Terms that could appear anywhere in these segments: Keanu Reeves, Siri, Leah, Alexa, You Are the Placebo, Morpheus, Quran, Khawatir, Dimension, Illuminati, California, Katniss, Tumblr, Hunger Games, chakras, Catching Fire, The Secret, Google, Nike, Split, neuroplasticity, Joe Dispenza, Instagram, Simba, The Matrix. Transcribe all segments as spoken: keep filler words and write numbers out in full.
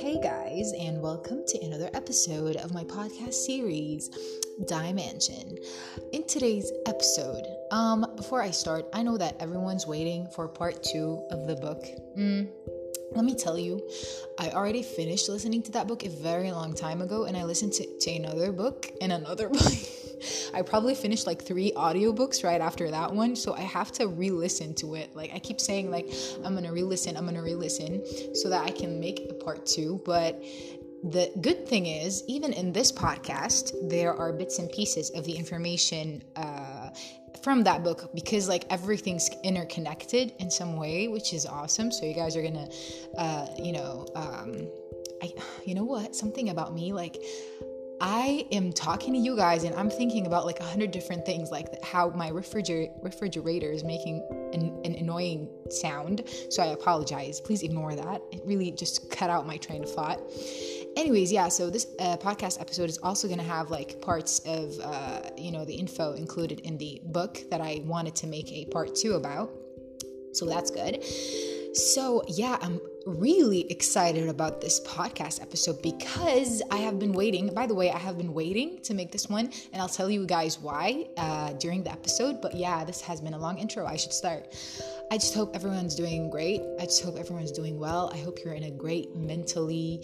Hey guys, and welcome to another episode of my podcast series, Dimension. In today's episode, um, before I start, I know that everyone's waiting for part two of the book. Mm. Let me tell you, I already finished listening to that book a very long time ago, and I listened to, to another book and another book. I probably finished like three audiobooks right after that one, so I have to re-listen to it. Like, I keep saying, like, I'm gonna re-listen, I'm gonna re-listen so that I can make a part two. But the good thing is, even in this podcast, there are bits and pieces of the information uh, from that book, because like everything's interconnected in some way, which is awesome. So you guys are gonna, uh, you know, um, I, you know what? Something about me, like, I am talking to you guys and I'm thinking about like a hundred different things, like how my refriger- refrigerator is making an, an annoying sound. So I apologize. Please ignore that. It really just cut out my train of thought. Anyways, yeah, so this uh, podcast episode is also going to have like parts of, uh, you know, the info included in the book that I wanted to make a part two about. So that's good. So yeah, I'm really excited about this podcast episode because I have been waiting. By the way, I have been waiting to make this one, and I'll tell you guys why uh, during the episode. But yeah, this has been a long intro. I should start. I just hope everyone's doing great. I just hope everyone's doing well. I hope you're in a great mentally...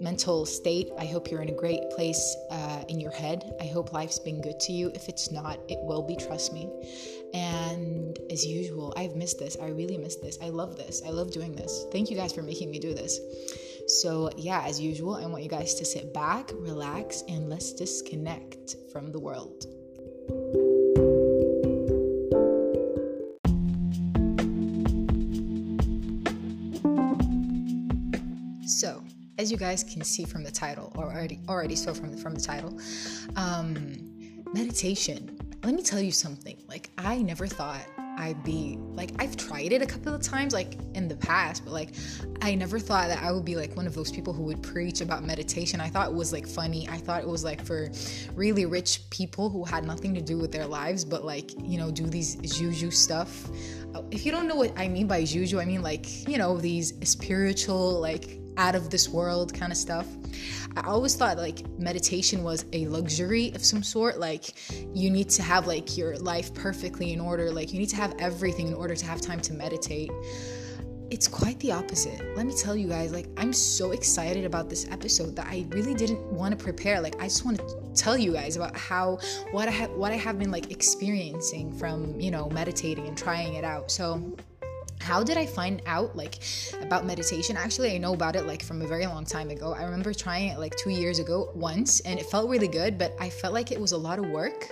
mental state. I hope you're in a great place uh, in your head. I hope life's been good to you. If it's not, it will be, trust me. And as usual, I've missed this. I really missed this. I love this. I love doing this. Thank you guys for making me do this. So yeah, as usual, I want you guys to sit back, relax, and let's disconnect from the world. So, as you guys can see from the title, or already already so from the, from the title, um, meditation. Let me tell you something. Like, I never thought I'd be, like, I've tried it a couple of times, like, in the past, but, like, I never thought that I would be, like, one of those people who would preach about meditation. I thought it was, like, funny. I thought it was, like, for really rich people who had nothing to do with their lives, but, like, you know, do these juju stuff. If you don't know what I mean by juju, I mean, like, you know, these spiritual, like, out of this world kind of stuff. I always thought like meditation was a luxury of some sort. Like, you need to have like your life perfectly in order. Like, you need to have everything in order to have time to meditate. It's quite the opposite. Let me tell you guys, like, I'm so excited about this episode that I really didn't want to prepare. Like, I just want to tell you guys about how, what I have, what I have been like experiencing from, you know, meditating and trying it out. So how did I find out, like, about meditation? Actually, I know about it, like, from a very long time ago. I remember trying it, like, two years ago once, and it felt really good, but I felt like it was a lot of work.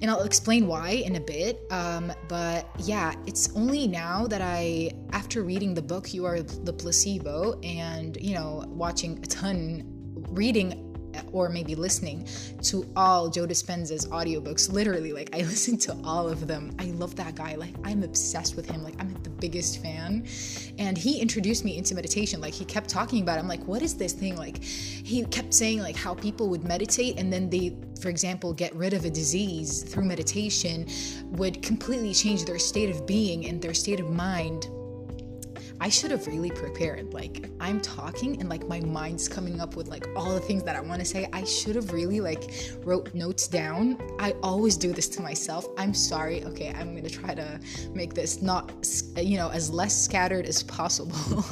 And I'll explain why in a bit. Um, but, yeah, it's only now that I, after reading the book, You Are the Placebo, and, you know, watching a ton, reading or maybe listening to all Joe Dispenza's audiobooks. Literally, like, I listen to all of them. I love that guy. Like, I'm obsessed with him. Like, I'm the biggest fan. And he introduced me into meditation. Like, he kept talking about it. I'm like, what is this thing? Like, he kept saying, like, how people would meditate and then they, for example, get rid of a disease through meditation, would completely change their state of being and their state of mind. I should have really prepared. Like, I'm talking and like my mind's coming up with like all the things that I want to say. I should have really like wrote notes down. I always do this to myself. I'm sorry. Okay, I'm going to try to make this not, you know, as less scattered as possible.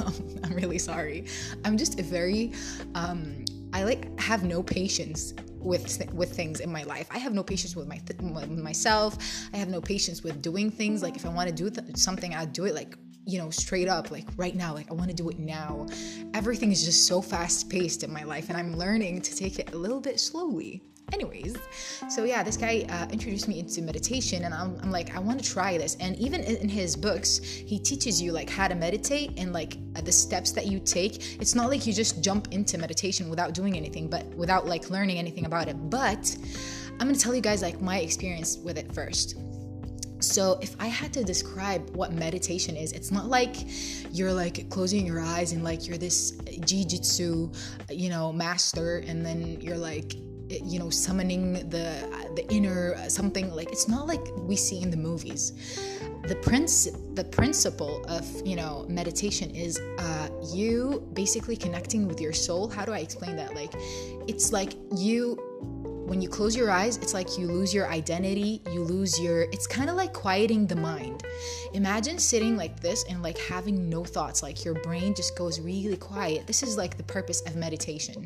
I'm really sorry. I'm just a very, um, I like have no patience with with things in my life. I have no patience with my th- with myself. I have no patience with doing things. Like, if I want to do th- something, I'll do it like, you know, straight up, like right now, like I want to do it now. Everything is just so fast paced in my life, and I'm learning to take it a little bit slowly. Anyways, so yeah, this guy uh, introduced me into meditation, and I'm, I'm like, I want to try this. And even in his books, he teaches you like how to meditate and like the steps that you take. It's not like you just jump into meditation without doing anything, but without like learning anything about it. But I'm going to tell you guys like my experience with it first. So if I had to describe what meditation is, it's not like you're like closing your eyes and like you're this jiu-jitsu, you know, master, and then you're like you know, summoning the the inner something. Like, it's not like we see in the movies. The princip- the principle of, you know, meditation is uh, you basically connecting with your soul. How do I explain that? Like, it's like you, when you close your eyes, it's like you lose your identity, you lose your, it's kind of like quieting the mind. Imagine sitting like this and like having no thoughts, like your brain just goes really quiet. This is like the purpose of meditation.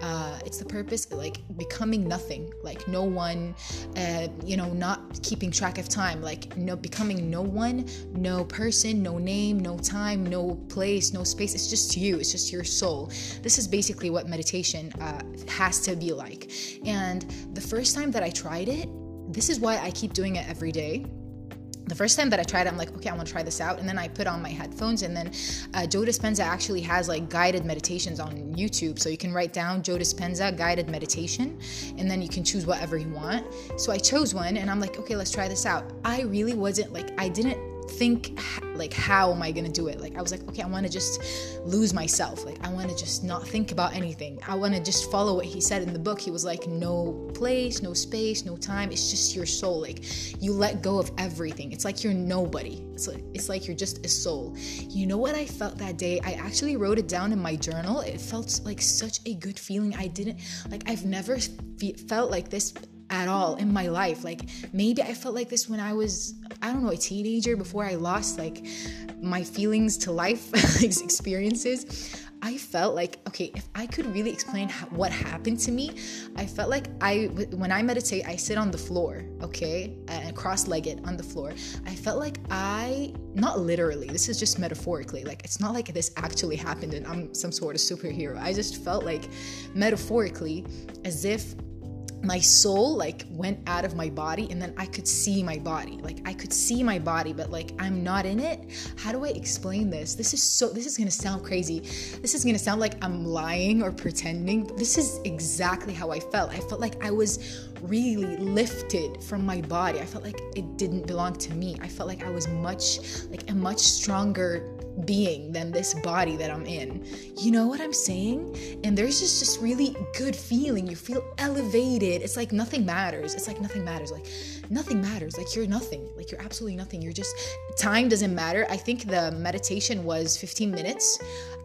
Uh, it's the purpose of like becoming nothing, like no one, uh, you know, not keeping track of time, like no becoming no one, no person, no name, no time, no place, no space. It's just you, it's just your soul. This is basically what meditation uh, has to be like. And And the first time that I tried it, this is why I keep doing it every day. The first time that I tried it, I'm like, okay, I want to try this out. And then I put on my headphones, and then uh, Joe Dispenza actually has like guided meditations on YouTube. So you can write down Joe Dispenza guided meditation, and then you can choose whatever you want. So I chose one, and I'm like, okay, let's try this out. I really wasn't like, I didn't think like, how am I gonna do it? Like, I was like, okay, I want to just lose myself. Like, I want to just not think about anything. I want to just follow what he said in the book. He was like, no place, no space, no time. It's just your soul. Like, you let go of everything. It's like you're nobody. It's like, it's like you're just a soul. You know what I felt that day? I actually wrote it down in my journal. It felt like such a good feeling. I didn't like, I've never fe- felt like this at all in my life. Like, maybe I felt like this when I was, I don't know, a teenager, before I lost like my feelings to life experiences. I felt like, okay, if I could really explain ha- what happened to me, I felt like I, when I meditate, I sit on the floor, okay, and cross-legged on the floor. I felt like I, not literally, this is just metaphorically, like, it's not like this actually happened and I'm some sort of superhero. I just felt like metaphorically as if my soul like went out of my body, and then I could see my body. Like, I could see my body, but like, I'm not in it. How do I explain this? This is so, this is going to sound crazy. This is going to sound like I'm lying or pretending. But this is exactly how I felt. I felt like I was really lifted from my body. I felt like it didn't belong to me. I felt like I was much, like a much stronger being than this body that I'm in. You know what I'm saying? And there's just this really good feeling. You feel elevated. It's like nothing matters. It's like nothing matters. Like nothing matters. Like you're nothing. Like you're absolutely nothing. You're just, time doesn't matter. I think the meditation was fifteen minutes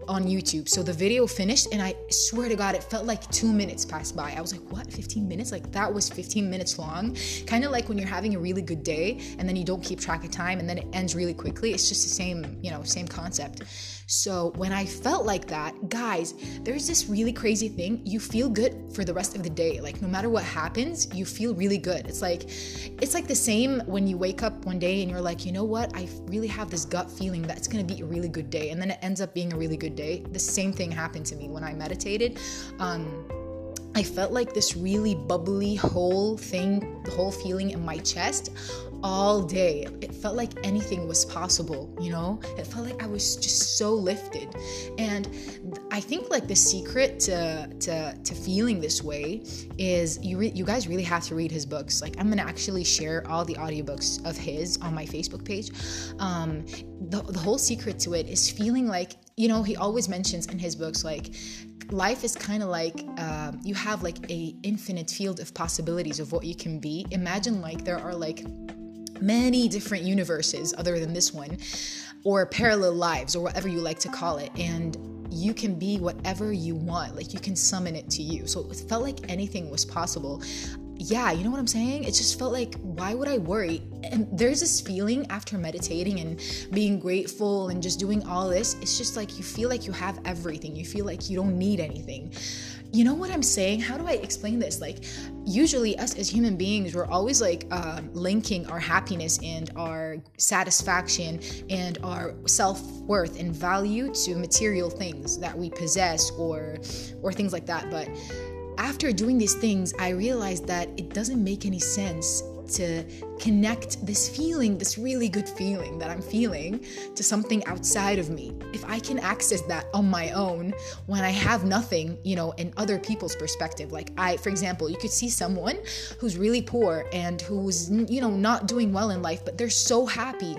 on YouTube. So the video finished, and I swear to God, it felt like two minutes passed by. I was like, what? fifteen minutes? Like, that was fifteen minutes long. Kind of like when you're having a really good day and then you don't keep track of time and then it ends really quickly. It's just the same, you know, same concept. So when I felt like that, guys, there's this really crazy thing. You feel good for the rest of the day. Like, no matter what happens, you feel really good. It's like, it's like the same when you wake up one day and you're like, you know what? I really have this gut feeling that it's going to be a really good day. And then it ends up being a really good day. The same thing happened to me when I meditated. Um, I felt like this really bubbly whole thing, the whole feeling in my chest all day. It felt like anything was possible, you know? It felt like I was just so lifted. And I think like the secret to to, to feeling this way is you re- you guys really have to read his books. Like, I'm going to actually share all the audiobooks of his on my Facebook page. Um, the, the whole secret to it is feeling like, you know, he always mentions in his books, like, life is kind of like uh, you have like a infinite field of possibilities of what you can be. Imagine like there are like many different universes other than this one, or parallel lives, or whatever you like to call it. And you can be whatever you want. Like, you can summon it to you. So it felt like anything was possible. Yeah, you know what I'm saying? It just felt like, why would I worry? And there's this feeling after meditating and being grateful and just doing all this. It's just like you feel like you have everything. You feel like you don't need anything. You know what I'm saying? How do I explain this? Like, usually us as human beings, we're always like uh, linking our happiness and our satisfaction and our self-worth and value to material things that we possess or or things like that. But after doing these things, I realized that it doesn't make any sense to connect this feeling, this really good feeling that I'm feeling, to something outside of me. If I can access that on my own when I have nothing, you know, in other people's perspective. Like, I, for example, you could see someone who's really poor and who's, you know, not doing well in life, but they're so happy.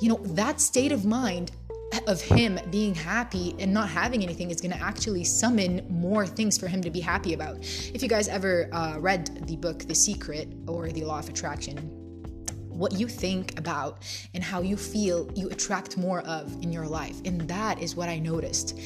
You know, that state of mind of him being happy and not having anything is going to actually summon more things for him to be happy about. If you guys ever uh, read the book The Secret or The Law of Attraction, what you think about and how you feel, you attract more of in your life. And that is what I noticed.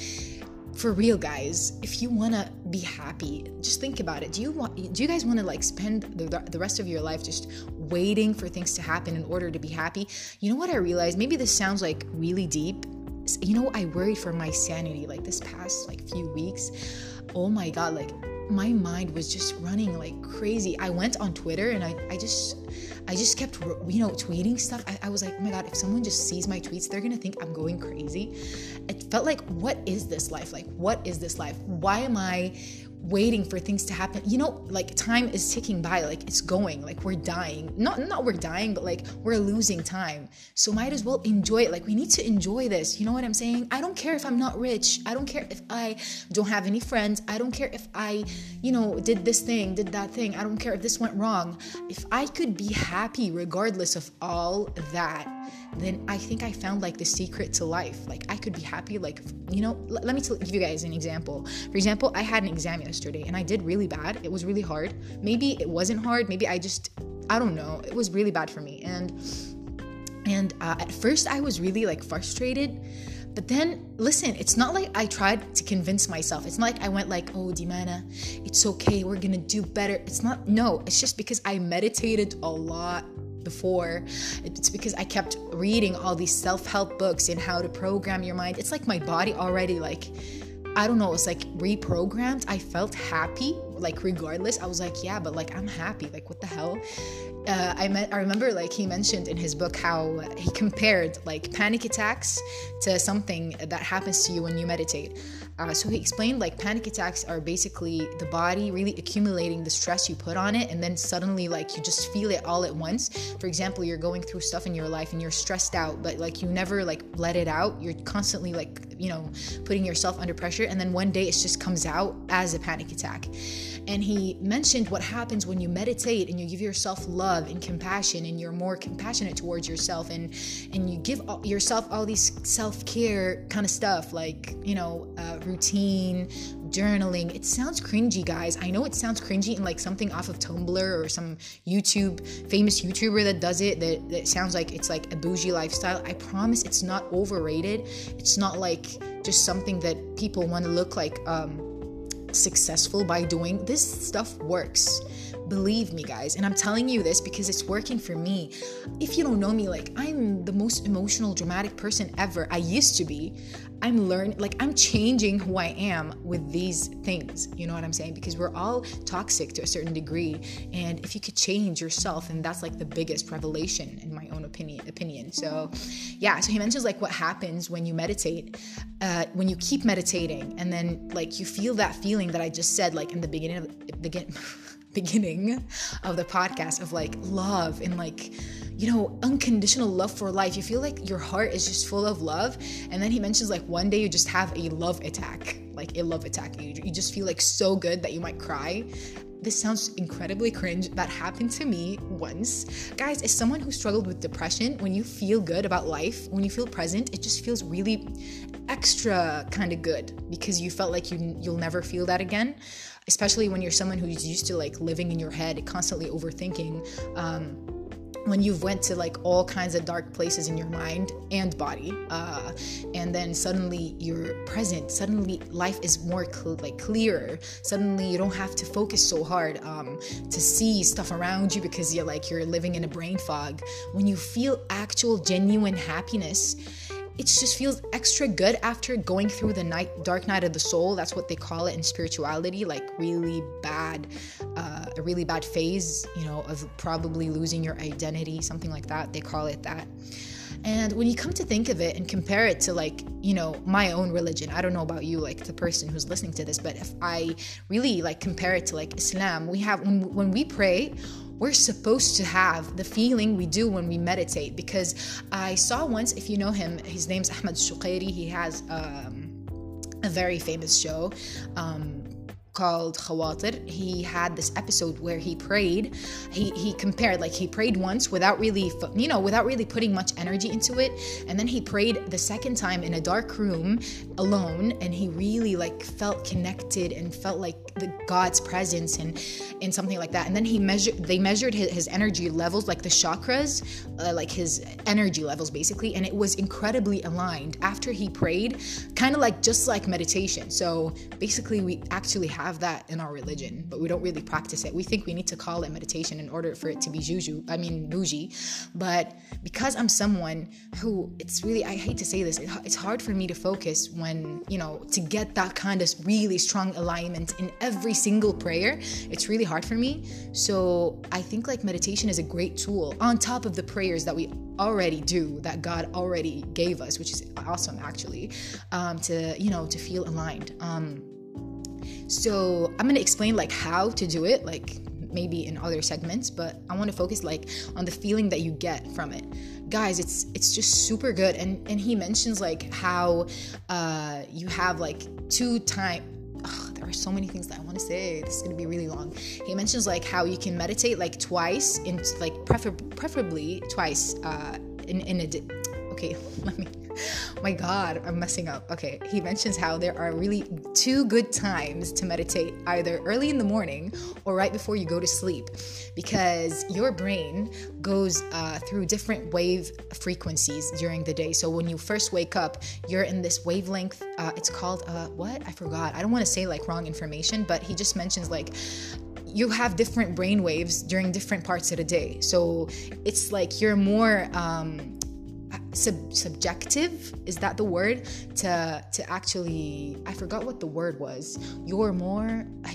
For real, guys, if you want to be happy, just think about it. Do you want, do you guys want to like spend the, the rest of your life just waiting for things to happen in order to be happy? You know what I realized? Maybe this sounds like really deep. You know, I worried for my sanity like this past like few weeks. Oh my God, like my mind was just running like crazy. I went on Twitter and I, I just... I just kept, you know, tweeting stuff. I, I was like, oh my God, if someone just sees my tweets, they're going to think I'm going crazy. It felt like, what is this life? Like, what is this life? Why am I waiting for things to happen? You know, like time is ticking by, like it's going, like we're dying. Not, not we're dying, but like we're losing time. So might as well enjoy it. Like we need to enjoy this. You know what I'm saying? I don't care if I'm not rich. I don't care if I don't have any friends. I don't care if I, you know, did this thing, did that thing. I don't care if this went wrong. If I could be happy regardless of all that, then I think I found like the secret to life. Like I could be happy. Like, you know, l- let me tell- give you guys an example. For example, I had an exam yesterday and I did really bad. It was really hard. Maybe it wasn't hard. Maybe I just, I don't know. It was really bad for me. And, and uh, at first I was really like frustrated. But then, listen, it's not like I tried to convince myself. It's not like I went like, oh, Dimana, it's okay. We're going to do better. It's not, no, it's just because I meditated a lot before. It's because I kept reading all these self-help books and how to program your mind. It's like my body already like, I don't know, it's like reprogrammed. I felt happy, like regardless. I was like, yeah, but like I'm happy. Like what the hell? Uh, I met, I remember like he mentioned in his book how he compared like panic attacks to something that happens to you when you meditate. Uh, so he explained like panic attacks are basically the body really accumulating the stress you put on it, and then suddenly like you just feel it all at once. For example, you're going through stuff in your life and you're stressed out, but like you never like let it out. You're constantly like, you know, putting yourself under pressure, and then one day it just comes out as a panic attack. And he mentioned what happens when you meditate and you give yourself love and compassion, and you're more compassionate towards yourself, and and you give all, yourself all these self-care kind of stuff, like, you know, uh, routine, journaling. It sounds cringy, guys. I know it sounds cringy and like something off of Tumblr or some YouTube, famous YouTuber that does it, that, that sounds like it's like a bougie lifestyle. I promise it's not overrated. It's not like just something that people want to look like, um, successful by doing. This stuff works. Believe me, guys. And I'm telling you this because it's working for me. If you don't know me, like I'm the most emotional, dramatic person ever. I used to be. I'm learning, like I'm changing who I am with these things. You know what I'm saying? Because we're all toxic to a certain degree. And if you could change yourself, and that's like the biggest revelation in my own opinion. opinion. So yeah, so he mentions like what happens when you meditate, uh, when you keep meditating, and then like you feel that feeling that I just said, like in the beginning of the beginning. beginning of the podcast of like love and like, you know, unconditional love for life. You feel like your heart is just full of love. And then he mentions like one day you just have a love attack, like a love attack. You, you just feel like so good that you might cry. This sounds incredibly cringe. That happened to me once. Guys, as someone who struggled with depression, when you feel good about life, when you feel present, it just feels really extra kind of good because you felt like you, you'll never feel that again. Especially when you're someone who's used to like living in your head, constantly overthinking, um, when you've went to like all kinds of dark places in your mind and body, uh, and then suddenly you're present, suddenly life is more cl- like clearer, suddenly you don't have to focus so hard um, to see stuff around you because you're like, you're living in a brain fog. When you feel actual genuine happiness, it just feels extra good after going through the night, dark night of the soul. That's what they call it in spirituality, like really bad, uh, a really bad phase, you know, of probably losing your identity, something like that. They call it that. And when you come to think of it and compare it to like, you know, my own religion, I don't know about you, like the person who's listening to this, but if I really like compare it to like Islam, we have, when, when we pray, we're supposed to have the feeling we do when we meditate. Because I saw once, if you know him, his name's Ahmad Shukairi. He has um, a very famous show, um, called Khawatir, he had this episode where he prayed. He he compared, like he prayed once without really, you know, without really putting much energy into it. And then he prayed the second time in a dark room alone. And he really like felt connected and felt like the God's presence and, and something like that. And then he measured, they measured his, his energy levels, like the chakras, uh, like his energy levels basically. And it was incredibly aligned after he prayed, kind of like, just like meditation. So basically we actually have have that in our religion, but we don't really practice it. We think we need to call it meditation in order for it to be juju, I mean bougie. But because I'm someone who, it's really, I hate to say this, it, it's hard for me to focus when, you know, to get that kind of really strong alignment in every single prayer. It's really hard for me. So I think like meditation is a great tool on top of the prayers that we already do, that God already gave us, which is awesome actually, um, to, you know, to feel aligned. Um, So I'm going to explain like how to do it, like maybe in other segments, but I want to focus like on the feeling that you get from it. Guys, it's it's just super good. And, and he mentions like how uh, you have like two time. Oh, there are so many things that I want to say. This is going to be really long. He mentions like how you can meditate like twice, in like prefer- preferably twice uh, in, in a di- Okay, let me... my God, I'm messing up. Okay, he mentions how there are really two good times to meditate, either early in the morning or right before you go to sleep, because your brain goes uh, through different wave frequencies during the day. So when you first wake up, you're in this wavelength. Uh, it's called uh, what? I forgot. I don't want to say like wrong information, but he just mentions like you have different brain waves during different parts of the day. So it's like you're more... Um, Sub- subjective, is that the word? To to actually, I forgot what the word was. You're more,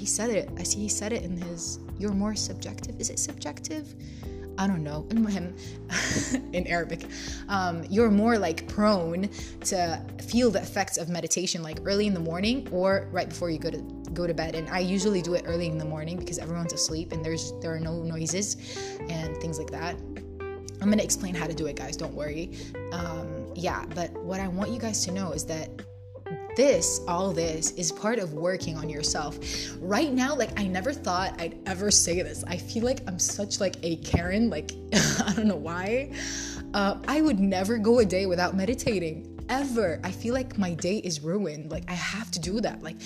he said it, I see he said it in his, you're more subjective. Is it subjective? I don't know, in Arabic. Um, you're more like prone to feel the effects of meditation like early in the morning or right before you go to go to bed. And I usually do it early in the morning because everyone's asleep and there's there are no noises and things like that. I'm going to explain how to do it, guys. Don't worry. Um, yeah, but what I want you guys to know is that this, all this, is part of working on yourself. Right now, like, I never thought I'd ever say this. I feel like I'm such, like, a Karen. Like, I don't know why. Uh, I would never go a day without meditating, ever. I feel like my day is ruined. Like, I have to do that. Like...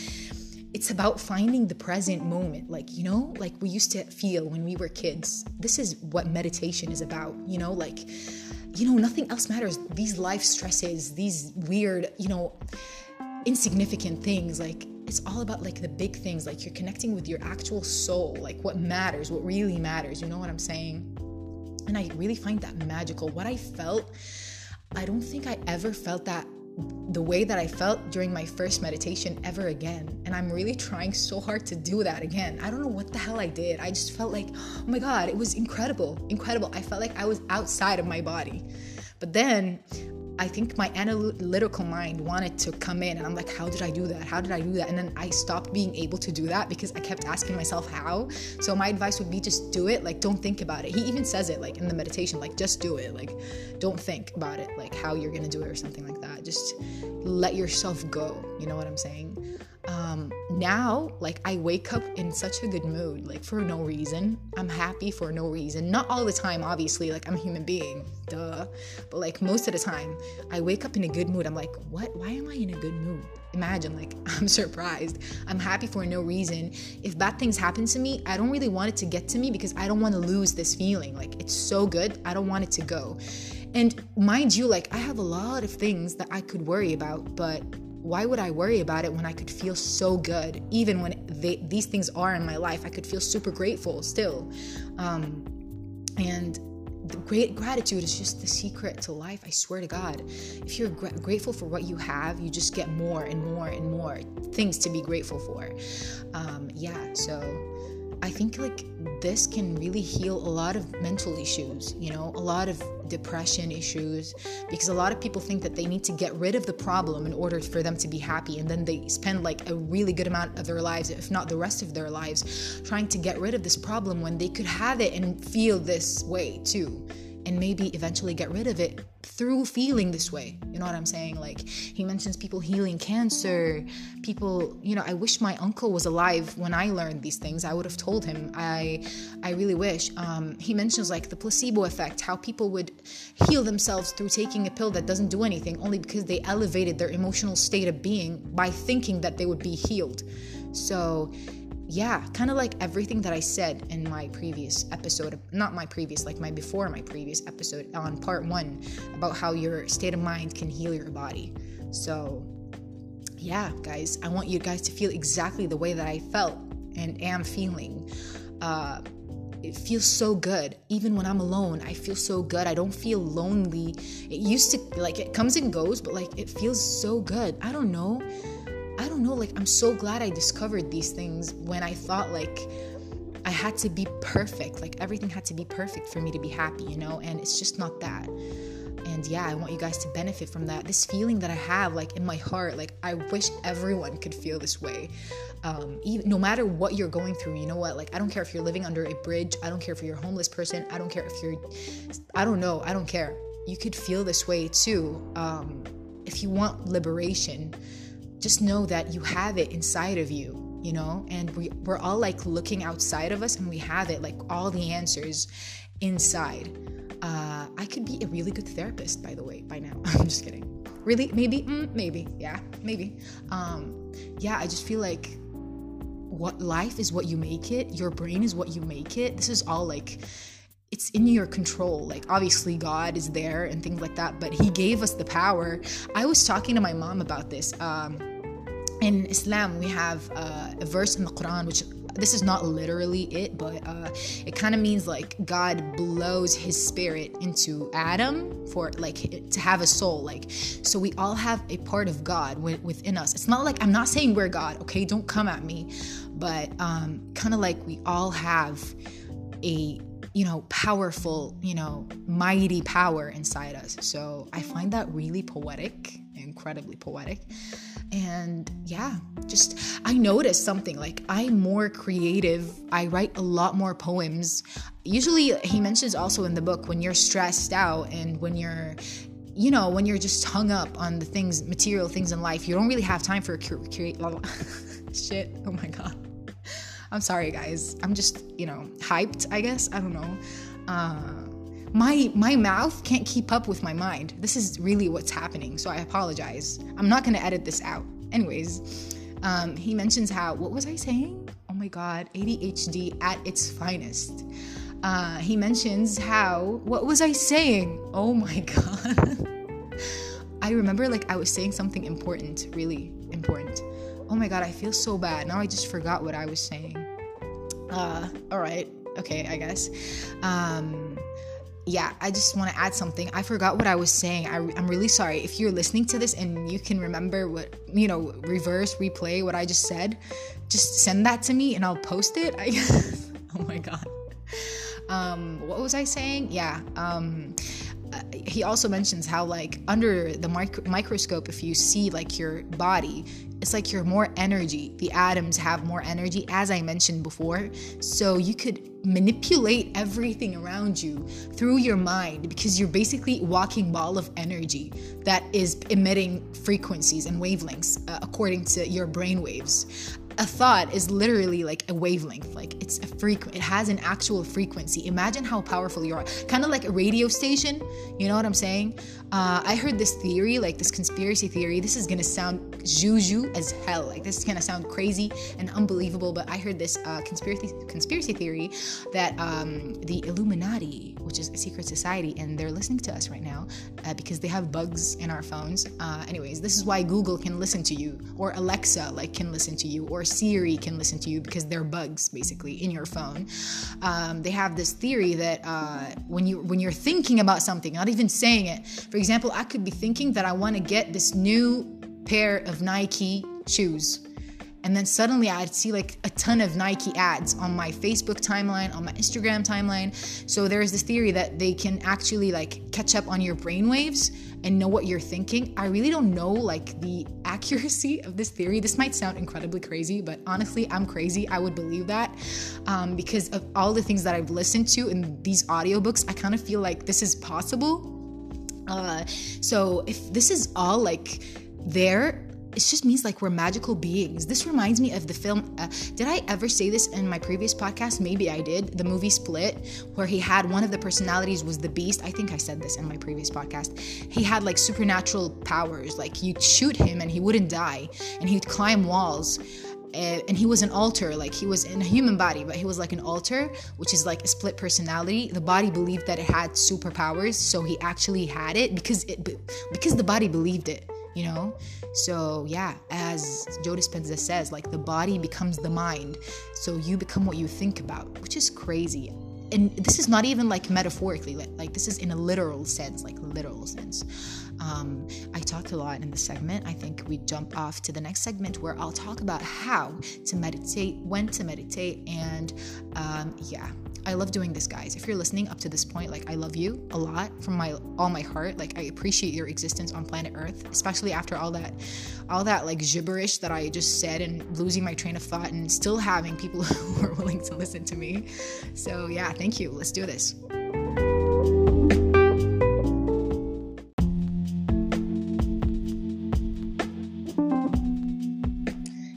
It's about finding the present moment. Like, you know, like we used to feel when we were kids. This is what meditation is about, you know, like, you know, nothing else matters. These life stresses, these weird, you know, insignificant things, like it's all about like the big things, like you're connecting with your actual soul, like what matters, what really matters. You know what I'm saying? And I really find that magical. What I felt, I don't think I ever felt that the way that I felt during my first meditation ever again. And I'm really trying so hard to do that again. I don't know what the hell I did. I just felt like, oh my God, it was incredible, incredible. I felt like I was outside of my body. But then I think my analytical mind wanted to come in and I'm like, how did I do that? How did I do that? And then I stopped being able to do that because I kept asking myself how. So my advice would be just do it. Like, don't think about it. He even says it like in the meditation, like just do it. Like, don't think about it, like how you're going to do it or something like that. Just let yourself go. You know what I'm saying? Um, now, like I wake up in such a good mood, like for no reason. I'm happy for no reason. Not all the time, obviously, like I'm a human being, duh. But like most of the time, I wake up in a good mood. I'm like, what? Why am I in a good mood? Imagine, like I'm surprised. I'm happy for no reason. If bad things happen to me, I don't really want it to get to me because I don't want to lose this feeling. Like it's so good. I don't want it to go. And mind you, like I have a lot of things that I could worry about, but why would I worry about it when I could feel so good? Even when they, these things are in my life, I could feel super grateful still. Um, and the great gratitude is just the secret to life. I swear to God, if you're gra- grateful for what you have, you just get more and more and more things to be grateful for. Um, yeah, so I think like this can really heal a lot of mental issues, you know, a lot of depression issues, because a lot of people think that they need to get rid of the problem in order for them to be happy. And then they spend like a really good amount of their lives, if not the rest of their lives, trying to get rid of this problem when they could have it and feel this way too. and maybe eventually get rid of it through feeling this way. You know what I'm saying? Like, he mentions people healing cancer, people, you know, I wish my uncle was alive when I learned these things. I would have told him. I I really wish. Um, he mentions, like, the placebo effect, how people would heal themselves through taking a pill that doesn't do anything only because they elevated their emotional state of being by thinking that they would be healed. So, yeah, kind of like everything that I said in my previous episode, not my previous, like my before my previous episode on part one, about how your state of mind can heal your body. So, yeah, guys, I want you guys to feel exactly the way that I felt and am feeling. Uh, it feels so good. Even when I'm alone, I feel so good. I don't feel lonely. It used to, like, it comes and goes, but, like, it feels so good. I don't know. I don't know, like, I'm so glad I discovered these things when I thought, like, I had to be perfect. Like, everything had to be perfect for me to be happy, you know? And it's just not that. And, yeah, I want you guys to benefit from that. This feeling that I have, like, in my heart, like, I wish everyone could feel this way. Um, even, no matter what you're going through, you know what? Like, I don't care if you're living under a bridge. I don't care if you're a homeless person. I don't care if you're... I don't know. I don't care. You could feel this way, too. Um, if you want liberation... just know that you have it inside of you, you know, and we, we're all like looking outside of us and we have it, like all the answers inside. Uh, I could be a really good therapist, by the way, by now. I'm just kidding. Really? Maybe? Mm, maybe. Yeah, maybe. Um, yeah, I just feel like what life is what you make it. Your brain is what you make it. This is all like... it's in your control. Like, obviously God is there and things like that, but he gave us the power. I was talking to my mom about this. Um, in Islam, we have uh, a verse in the Quran, which this is not literally it, but uh, it kind of means like God blows his spirit into Adam for like to have a soul. Like, so we all have a part of God within us. It's not like, I'm not saying we're God, okay? Don't come at me. But um, kind of like we all have a... you know, powerful, you know, mighty power inside us. So I find that really poetic, incredibly poetic. And yeah, just, I noticed something, like I'm more creative. I write a lot more poems. Usually he mentions also in the book, when you're stressed out and when you're, you know, when you're just hung up on the things, material things in life, you don't really have time for a cre- create, blah, blah. Shit. Oh my God. I'm sorry, guys. I'm just, you know, hyped, I guess. I don't know. Uh, my my mouth can't keep up with my mind. This is really what's happening, so I apologize. I'm not going to edit this out. Anyways, um, he mentions how... what was I saying? Oh, my God. A D H D at its finest. Uh, he mentions how... what was I saying? Oh, my God. I remember, like, I was saying something important, really important. Oh, my God. I feel so bad. Now I just forgot what I was saying. Uh, all right. Okay, I guess. Um, yeah, I just want to add something. I forgot what I was saying. I, I'm really sorry. If you're listening to this and you can remember what, you know, reverse, replay what I just said, just send that to me and I'll post it, I guess. Oh, my God. Um, what was I saying? Yeah. Um, uh, he also mentions how, like, under the mic- microscope, if you see, like, your body... it's like you're more energy. The atoms have more energy, as I mentioned before. So you could manipulate everything around you through your mind because you're basically a walking ball of energy that is emitting frequencies and wavelengths uh, according to your brain waves. A thought is literally like a wavelength. Like, it's a frequency. It has an actual frequency. Imagine how powerful you are. Kind of like a radio station. You know what I'm saying? Uh, I heard this theory, like this conspiracy theory. This is going to sound juju as hell. Like, this is going to sound crazy and unbelievable. But I heard this uh, conspiracy conspiracy theory that um, the Illuminati, which is a secret society, and they're listening to us right now uh, because they have bugs in our phones. Uh, anyways, this is why Google can listen to you, or Alexa, like, can listen to you, or Siri can listen to you, because they're bugs basically in your phone. Um, they have this theory that uh, when you when you're thinking about something, not even saying it. For example, I could be thinking that I want to get this new pair of Nike shoes, and then suddenly I'd see like a ton of Nike ads on my Facebook timeline, on my Instagram timeline. So there is this theory that they can actually like catch up on your brainwaves and know what you're thinking. I really don't know, like, the accuracy of this theory. This might sound incredibly crazy, but honestly, I'm crazy. I would believe that um, because of all the things that I've listened to in these audiobooks, I kind of feel like this is possible. Uh, so if this is all, like, there, it just means, like, we're magical beings. This reminds me of the film. Uh, did I ever say this in my previous podcast? Maybe I did. The movie Split, where he had one of the personalities was the beast. I think I said this in my previous podcast. He had, like, supernatural powers. Like, you'd shoot him and he wouldn't die. And he'd climb walls. And he was an altar. Like, he was in a human body, but he was like an altar, which is like a split personality. The body believed that it had superpowers, so he actually had it because it because the body believed it, you know? So yeah, as Joe Dispenza says, like, the body becomes the mind, so you become what you think about, which is crazy. And this is not even, like, metaphorically, like, like this is in a literal sense, like literal sense. Um, I talked a lot in this segment. I think we jump off to the next segment where I'll talk about how to meditate, when to meditate, and um, yeah. I love doing this, guys. If you're listening up to this point, like, I love you a lot from my all my heart. Like, I appreciate your existence on planet Earth, especially after all that, all that like gibberish that I just said and losing my train of thought and still having people who are willing to listen to me. So yeah, thank you. Let's do this.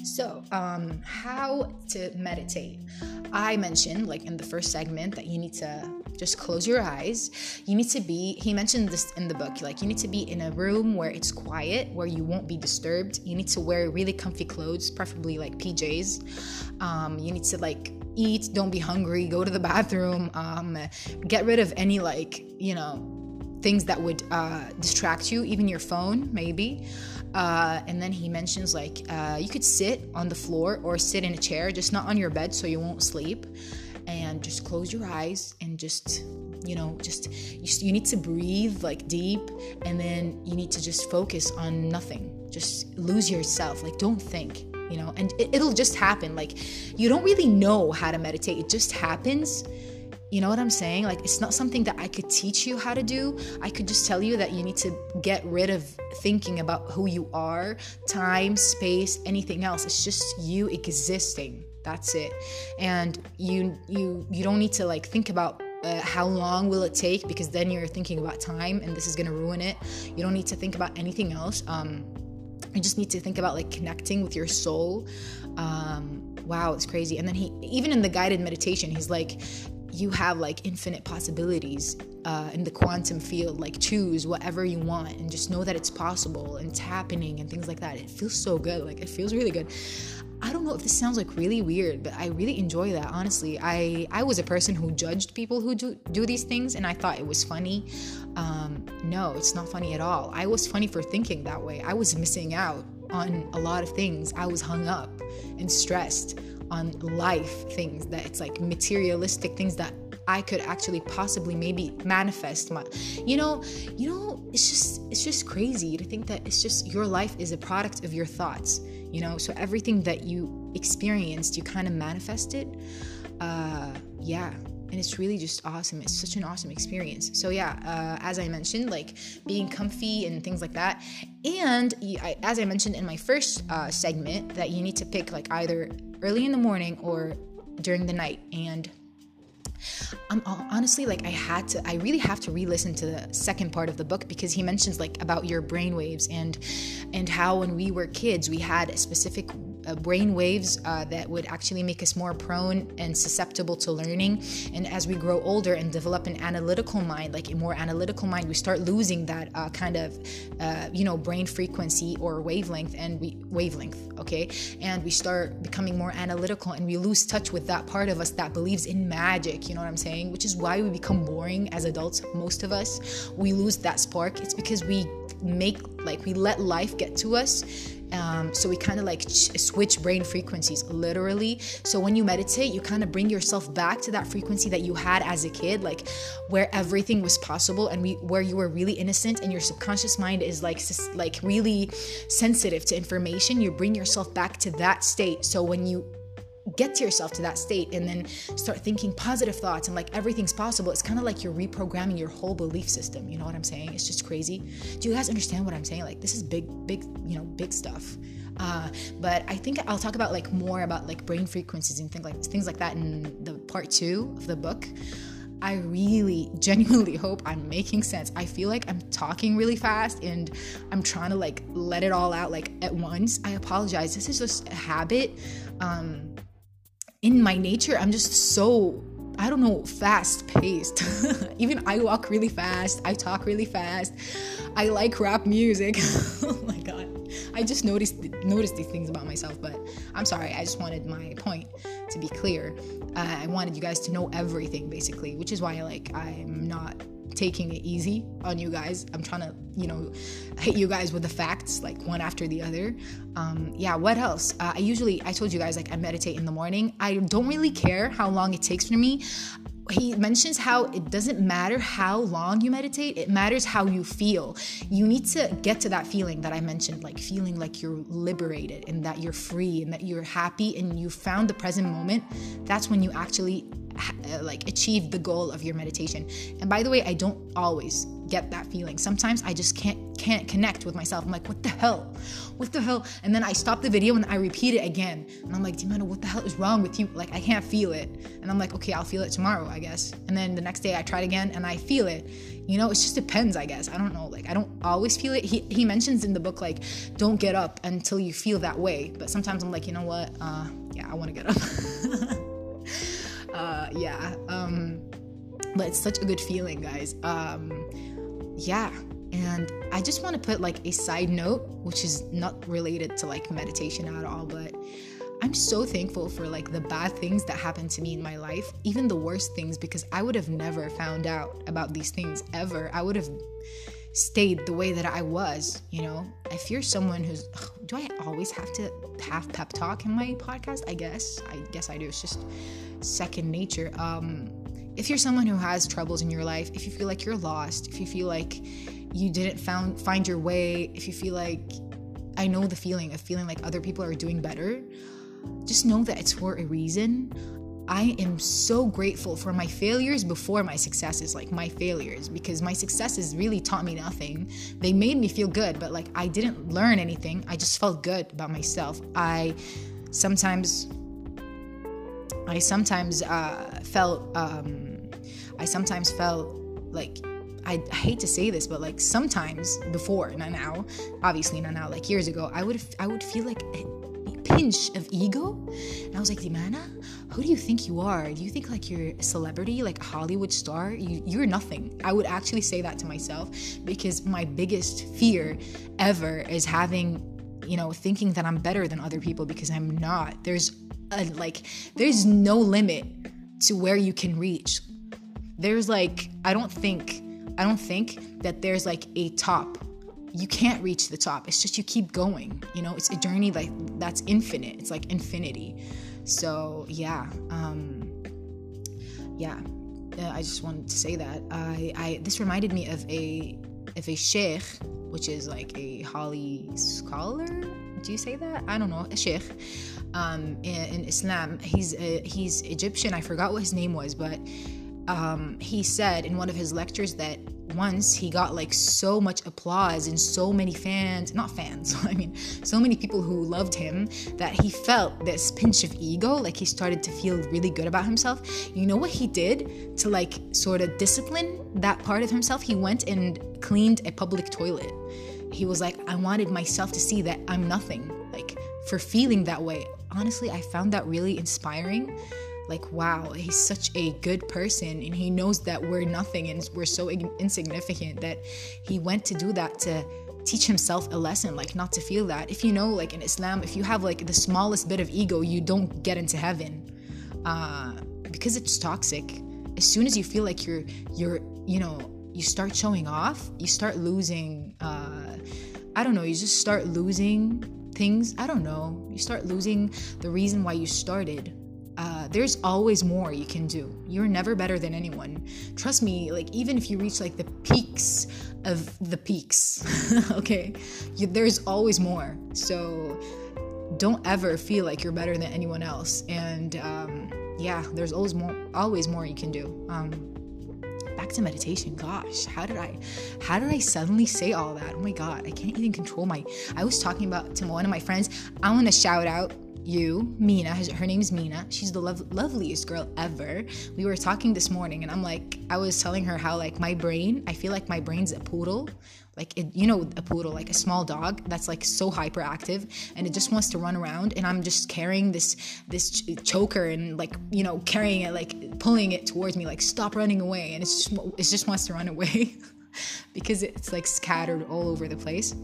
So, um, how to meditate. I mentioned, like, in the first segment, that you need to just close your eyes. You need to be, he mentioned this in the book, like, you need to be in a room where it's quiet, where you won't be disturbed. You need to wear really comfy clothes, preferably like P Js. Um, you need to, like, eat, don't be hungry, go to the bathroom, um, get rid of any, like, you know, things that would uh, distract you, even your phone, maybe. Uh, and then he mentions, like, uh, you could sit on the floor or sit in a chair, just not on your bed so you won't sleep. And just close your eyes and just, you know, just, you, you need to breathe, like, deep. And then you need to just focus on nothing. Just lose yourself. Like, don't think, you know. And it, it'll just happen. Like, you don't really know how to meditate. It just happens. You know what I'm saying? Like, it's not something that I could teach you how to do. I could just tell you that you need to get rid of thinking about who you are, time, space, anything else. It's just you existing. That's it. And you you you don't need to, like, think about uh, how long will it take, because then you're thinking about time and this is going to ruin it. You don't need to think about anything else. Um, you just need to think about, like, connecting with your soul. Um, wow, it's crazy. And then he, even in the guided meditation, he's like, you have, like, infinite possibilities uh, in the quantum field. Like, choose whatever you want and just know that it's possible and it's happening and things like that. It feels so good. Like, it feels really good. I don't know if this sounds, like, really weird, but I really enjoy that, honestly. I, I was a person who judged people who do, do these things, and I thought it was funny. Um, no, it's not funny at all. I was funny for thinking that way. I was missing out on a lot of things. I was hung up and stressed on life things, that it's, like, materialistic things that I could actually possibly maybe manifest my, you know, you know, it's just, it's just crazy to think that it's just, your life is a product of your thoughts, you know, so everything that you experienced, you kind of manifested, uh, yeah, and it's really just awesome. It's such an awesome experience. So yeah, uh, as I mentioned, like, being comfy and things like that, and I, as I mentioned in my first uh, segment, that you need to pick, like, either early in the morning or during the night. And I'm honestly, like, I had to, I really have to re-listen to the second part of the book, because he mentions, like, about your brainwaves and and how when we were kids we had specific uh, brainwaves uh, that would actually make us more prone and susceptible to learning. And as we grow older and develop an analytical mind, like a more analytical mind, we start losing that uh, kind of uh, you know, brain frequency or wavelength, and we wavelength, okay, and we start becoming more analytical, and we lose touch with that part of us that believes in magic. You know what I'm saying? Which is why we become boring as adults. Most of us, we lose that spark. It's because we make, like, we let life get to us. Um, so we kind of, like, ch- switch brain frequencies, literally. So when you meditate, you kind of bring yourself back to that frequency that you had as a kid, like, where everything was possible, and we, where you were really innocent, and your subconscious mind is, like, sus- like really sensitive to information. You bring yourself back to that state. So when you get yourself to that state and then start thinking positive thoughts and like everything's possible, it's kind of like you're reprogramming your whole belief system. You know what I'm saying? It's just crazy. Do you guys understand what I'm saying? Like, this is big, big, you know, big stuff. Uh, but I think I'll talk about like more about like brain frequencies and things like things like that in the part two of the book. I really genuinely hope I'm making sense. I feel like I'm talking really fast and I'm trying to like let it all out like at once. I apologize. This is just a habit. Um, in my nature, I'm just so, I don't know, fast paced. Even I walk really fast. I talk really fast. I like rap music. Oh my God. I just noticed noticed these things about myself, but I'm sorry. I just wanted my point to be clear. Uh, I wanted you guys to know everything, basically, which is why like I'm not taking it easy on you guys. I'm trying to, you know, hit you guys with the facts, like one after the other. Um, yeah, what else? Uh, I usually, I told you guys, like I meditate in the morning. I don't really care how long it takes for me. He mentions how it doesn't matter how long you meditate, it matters how you feel. You need to get to that feeling that I mentioned, like feeling like you're liberated and that you're free and that you're happy and you found the present moment. That's when you actually like achieve the goal of your meditation. And by the way, I don't always get that feeling. Sometimes I just can't can't connect with myself. I'm like, what the hell? What the hell? And then I stop the video and I repeat it again. And I'm like, Dimana, what the hell is wrong with you? Like, I can't feel it. And I'm like, okay, I'll feel it tomorrow, I guess. And then the next day I try it again and I feel it. You know, it just depends, I guess. I don't know. Like, I don't always feel it. He he mentions in the book, like, don't get up until you feel that way. But sometimes I'm like, you know what? Uh, yeah, I want to get up. Uh, yeah, um, but it's such a good feeling, guys. Um, yeah, and I just want to put like a side note, which is not related to like meditation at all, but I'm so thankful for like the bad things that happened to me in my life, even the worst things, because I would have never found out about these things ever. I would have stayed the way that I was, you know. If you're someone who's, ugh, do I always have to have pep talk in my podcast? I guess, I guess I do. It's just second nature. Um, if you're someone who has troubles in your life, if you feel like you're lost, if you feel like you didn't found find your way, if you feel like, I know the feeling of feeling like other people are doing better, just know that it's for a reason. I am so grateful for my failures before my successes, like my failures, because my successes really taught me nothing. They made me feel good, but like I didn't learn anything. I just felt good about myself. I sometimes, I sometimes uh, felt, um, I sometimes felt like, I hate to say this, but like sometimes before, not now, obviously not now, like years ago, I would, I would feel like a pinch of ego. And I was like, Dimana, who do you think you are? Do you think like you're a celebrity, like a Hollywood star? You, you're nothing. I would actually say that to myself because my biggest fear ever is having, you know, thinking that I'm better than other people because I'm not. There's a, like, there's no limit to where you can reach. There's like, I don't think, I don't think that there's like a top. You can't reach the top. It's just you keep going. You know, it's a journey like that's infinite. It's like infinity. So yeah, um, yeah, I just wanted to say that. I, I this reminded me of a of a sheikh, which is like a Holly scholar. Do you say that? I don't know. A sheikh um, in, in Islam. He's a, he's Egyptian. I forgot what his name was, but um, he said in one of his lectures that once he got like so much applause and so many fans, not fans, I mean, so many people who loved him that he felt this pinch of ego, like he started to feel really good about himself. You know what he did to like sort of discipline that part of himself? He went and cleaned a public toilet. He was like, I wanted myself to see that I'm nothing, like for feeling that way. Honestly, I found that really inspiring. Like, wow, he's such a good person and he knows that we're nothing and we're so insignificant that he went to do that to teach himself a lesson, like not to feel that. If you know, like in Islam, if you have like the smallest bit of ego, you don't get into heaven uh, because it's toxic. As soon as you feel like you're, you're, you know, you start showing off, you start losing, uh, I don't know, you just start losing things. I don't know. You start losing the reason why you started. Uh, there's always more you can do. You're never better than anyone. Trust me, like, even if you reach, like, the peaks of the peaks, okay, you, there's always more. So don't ever feel like you're better than anyone else. And um, yeah, there's always more, always more you can do. Um, back to meditation. Gosh, how did I, how did I suddenly say all that? Oh my God, I can't even control my, I was talking about to one of my friends. I want to shout out you, Mina. Her name's Mina. She's the lov- loveliest girl ever. We were talking this morning, and I'm like, I was telling her how like my brain, I feel like my brain's a poodle. Like, it, you know, a poodle, like a small dog that's like so hyperactive, and it just wants to run around, and I'm just carrying this this ch- choker and like, you know, carrying it, like pulling it towards me, like stop running away, and it's just, it just wants to run away because it's like scattered all over the place.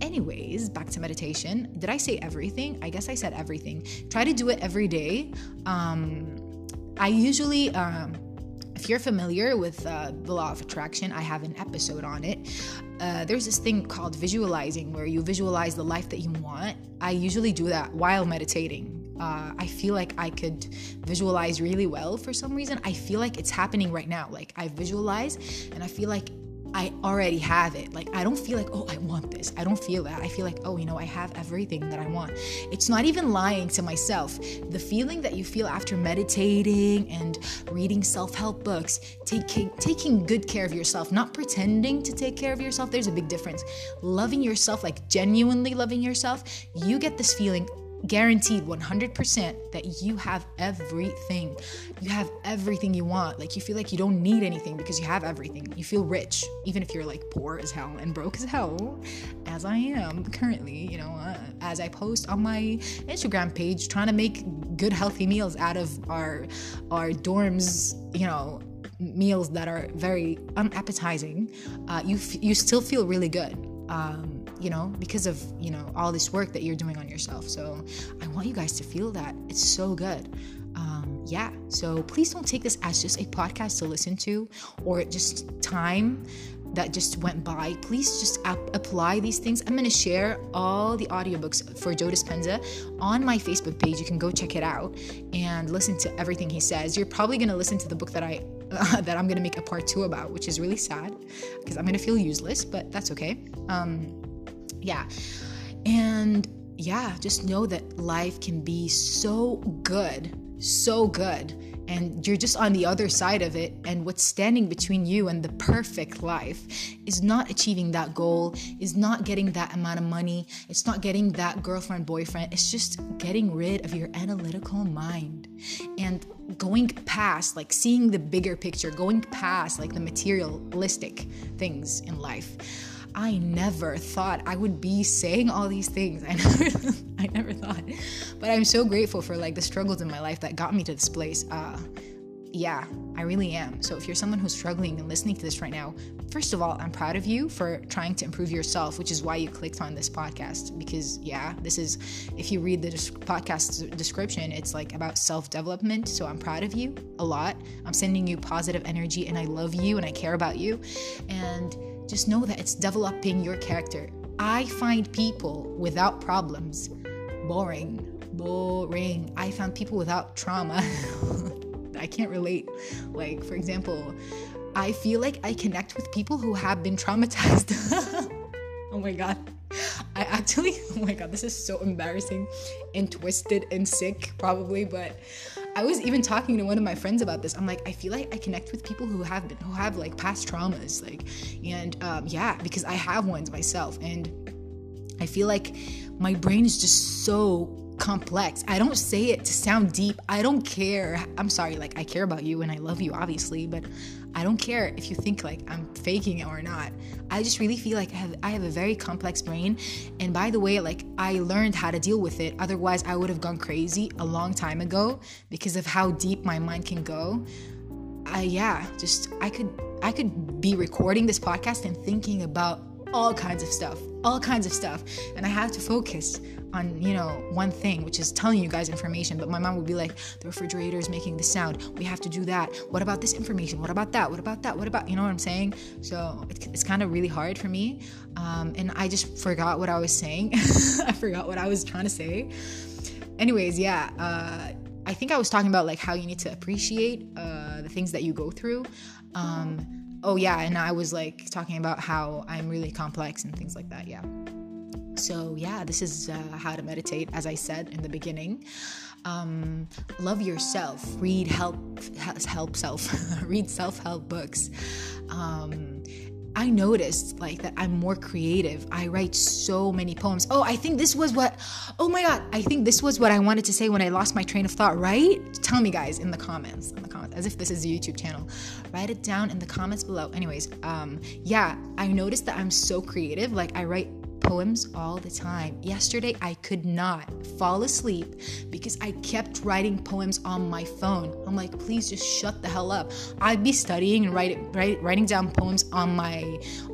Anyways, back to meditation. Did I say everything? I guess I said everything. Try to do it every day. Um, I usually... Um, If you're familiar with uh, the Law of Attraction, I have an episode on it. Uh, there's this thing called visualizing, where you visualize the life that you want. I usually do that while meditating. Uh, I feel like I could visualize really well for some reason. I feel like it's happening right now. Like, I visualize and I feel like I already have it. Like, I don't feel like, oh, I want this. I don't feel that. I feel like, oh, you know, I have everything that I want. It's not even lying to myself. The feeling that you feel after meditating and reading self-help books, taking taking good care of yourself, not pretending to take care of yourself. There's a big difference. Loving yourself, like genuinely loving yourself, you get this feeling guaranteed one hundred percent that you have everything. You have everything you want. Like, you feel like you don't need anything because you have everything. You feel rich, even if you're like poor as hell and broke as hell, as I am currently, you know, uh, as I post on my Instagram page, trying to make good healthy meals out of our our dorms, you know, meals that are very unappetizing. Uh, you, f- you still feel really good. Um, you know, because of, you know, all this work that you're doing on yourself. So I want you guys to feel that. It's so good. Um, yeah. So please don't take this as just a podcast to listen to, or just time that just went by. Please just ap- apply these things. I'm going to share all the audiobooks for Joe Dispenza on my Facebook page. You can go check it out and listen to everything he says. You're probably going to listen to the book that I, uh, that I'm going to make a part two about, which is really sad because I'm going to feel useless, but that's okay. Um, Yeah. And yeah, just know that life can be so good, so good. And you're just on the other side of it. And what's standing between you and the perfect life is not achieving that goal, is not getting that amount of money. It's not getting that girlfriend, boyfriend. It's just getting rid of your analytical mind and going past, like seeing the bigger picture, going past like the materialistic things in life. I never thought I would be saying all these things. I never, I never thought, but I'm so grateful for like the struggles in my life that got me to this place. Uh, yeah, I really am. So if you're someone who's struggling and listening to this right now, first of all, I'm proud of you for trying to improve yourself, which is why you clicked on this podcast, because yeah, this is, if you read the podcast description, it's like about self-development. So I'm proud of you a lot. I'm sending you positive energy, and I love you and I care about you. And just know that it's developing your character. I find people without problems boring, boring. I found people without trauma. I can't relate. Like, for example, I feel like I connect with people who have been traumatized. Oh my God. I actually, oh my God, this is so embarrassing and twisted and sick probably, but I was even talking to one of my friends about this. I'm like, I feel like I connect with people who have been, who have like past traumas, like, and um, yeah, because I have ones myself, and I feel like my brain is just so complex. I don't say it to sound deep. I don't care. I'm sorry. Like, I care about you and I love you, obviously, but I don't care if you think like I'm faking it or not. I just really feel like I have, I have a very complex brain. And by the way, like, I learned how to deal with it. Otherwise, I would have gone crazy a long time ago because of how deep my mind can go. I, yeah, just I could I could be recording this podcast and thinking about all kinds of stuff, all kinds of stuff. And I have to focus on, you know, one thing, which is telling you guys information. But my mom would be like, the refrigerator is making the sound. We have to do that. What about this information? What about that? What about that? What about, you know what I'm saying? So it's, it's kind of really hard for me. Um, and I just forgot what I was saying. I forgot what I was trying to say. Anyways, yeah. Uh, I think I was talking about like how you need to appreciate uh, the things that you go through. Um, Oh yeah, and I was like talking about how I'm really complex and things like that, yeah. So yeah, this is uh, how to meditate, as I said in the beginning. Um, love yourself. Read help help self. Read self-help books. Um, I noticed like that I'm more creative. I write so many poems. Oh, I think this was what. Oh my God, I think this was what I wanted to say when I lost my train of thought. Right? Tell me, guys, in the comments. In the comments, as if this is a YouTube channel. Write it down in the comments below. Anyways, um, yeah, I noticed that I'm so creative. Like I write poems all the time. Yesterday, I could not fall asleep because I kept writing poems on my phone. I'm like, please just shut the hell up. I'd be studying and write, write, writing down poems on my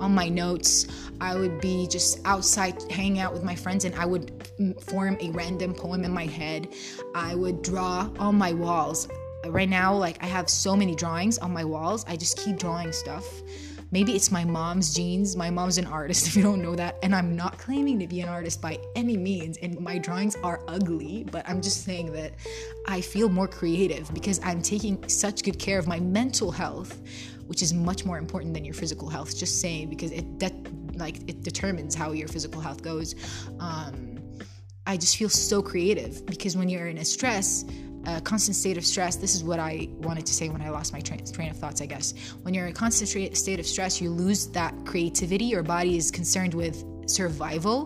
on my notes. I would be just outside hanging out with my friends, and I would form a random poem in my head. I would draw on my walls. Right now, like I have so many drawings on my walls. I just keep drawing stuff. Maybe it's my mom's genes. My mom's an artist, if you don't know that. And I'm not claiming to be an artist by any means. And my drawings are ugly. But I'm just saying that I feel more creative because I'm taking such good care of my mental health, which is much more important than your physical health. Just saying, because it that like it determines how your physical health goes. Um, I just feel so creative because when you're in a stress... a constant state of stress, this is what I wanted to say when I lost my train, train of thoughts, I guess. When you're in a constant state of stress, you lose that creativity. Your body is concerned with survival.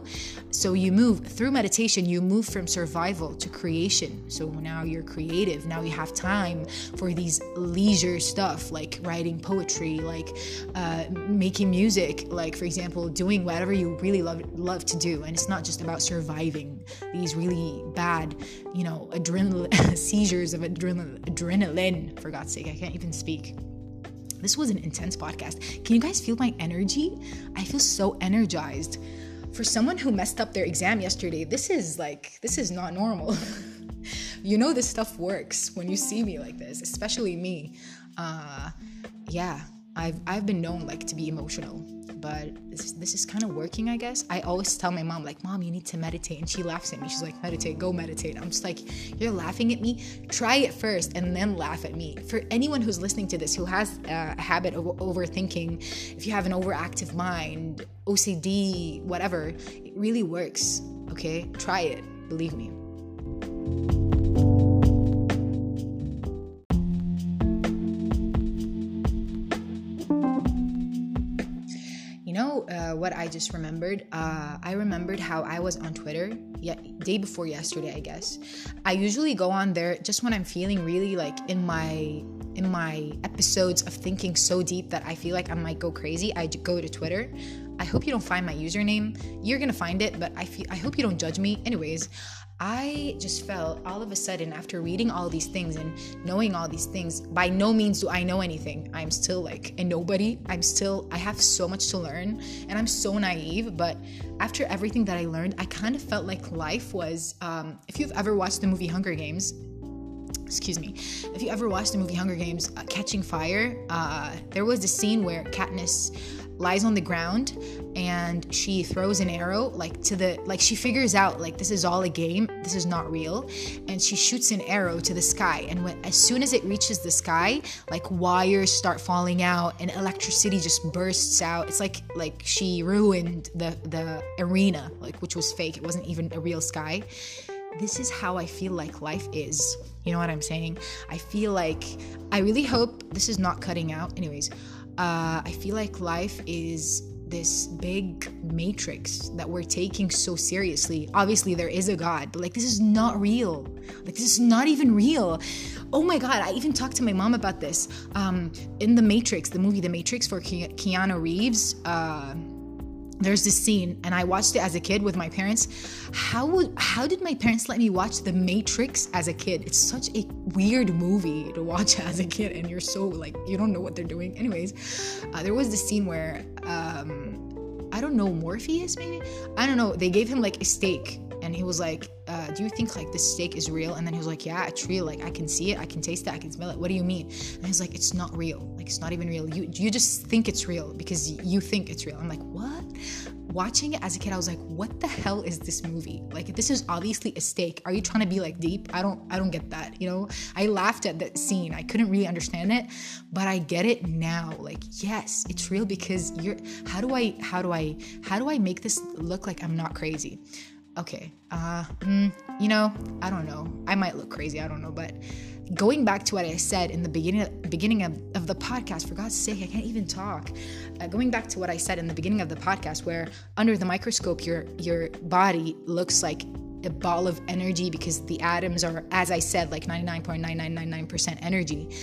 So you move through meditation, you move from survival to creation. So now you're creative. Now you have time for these leisure stuff, like writing poetry, like uh, making music, like, for example, doing whatever you really love, love to do. And it's not just about surviving these really bad, you know, adrenaline seizures of adrenaline, adrenaline, for God's sake, I can't even speak. This was an intense podcast. Can you guys feel my energy? I feel so energized. For someone who messed up their exam yesterday, this is like, this is not normal. You know this stuff works when you see me like this, especially me. Uh, yeah, I've I've been known like to be emotional, but this, this is kind of working, I guess. I always tell my mom, like, Mom, you need to meditate. And she laughs at me. She's like, meditate, go meditate. I'm just like, you're laughing at me? Try it first and then laugh at me. For anyone who's listening to this, who has uh, a habit of overthinking, if you have an overactive mind, O C D, whatever, it really works, okay? Try it, believe me. Uh, what I just remembered, uh, I remembered how I was on Twitter yeah, day before yesterday, I guess. I usually go on there just when I'm feeling really like in my in my episodes of thinking so deep that I feel like I might go crazy. I go to Twitter. I hope you don't find my username. You're gonna find it, but I feel, I hope you don't judge me. Anyways, I just felt all of a sudden after reading all these things and knowing all these things, by no means do I know anything. I'm still like a nobody. I'm still, I have so much to learn and I'm so naive. But after everything that I learned, I kind of felt like life was, um, if you've ever watched the movie Hunger Games, excuse me, if you ever watched the movie Hunger Games, uh, Catching Fire, uh, there was a scene where Katniss lies on the ground and she throws an arrow like to the like she figures out like this is all a game, this is not real, and she shoots an arrow to the sky, and when, as soon as it reaches the sky, like wires start falling out and electricity just bursts out. It's like like she ruined the the arena, like, which was fake. It wasn't even a real sky. This is how I feel like life is. You know what I'm saying? I feel like I really hope this is not cutting out. Anyways, Uh, I feel like life is this big matrix that we're taking so seriously. Obviously, there is a God, but like, this is not real. Like, this is not even real. Oh my God, I even talked to my mom about this. Um, in The Matrix, the movie The Matrix for Ke- Keanu Reeves, uh, there's this scene, and I watched it as a kid with my parents. How would, how did my parents let me watch The Matrix as a kid? It's such a weird movie to watch as a kid, and you're so, like, you don't know what they're doing. Anyways, uh, there was this scene where, um, I don't know, Morpheus, maybe? I don't know. They gave him, like, a steak, and he was like, uh, do you think, like, this steak is real? And then he was like, yeah, it's real. Like, I can see it. I can taste it. I can smell it. What do you mean? And he's like, it's not real. Like, it's not even real. You, you just think it's real because you think it's real. I'm like, what? watching it as a kid, I was like, what the hell is this movie? Like, this is obviously a steak. Are you trying to be like deep? I don't, I don't get that. You know, I laughed at that scene. I couldn't really understand it, but I get it now. Like, yes, it's real because you're, how do I, how do I, how do I make this look like I'm not crazy? Okay, uh, mm, you know, I don't know. I might look crazy, I don't know. But going back to what I said in the beginning beginning of, of the podcast, for God's sake, I can't even talk. Uh, going back to what I said in the beginning of the podcast, where under the microscope, your your body looks like a ball of energy because the atoms are, as I said, like ninety-nine point nine nine nine nine percent energy.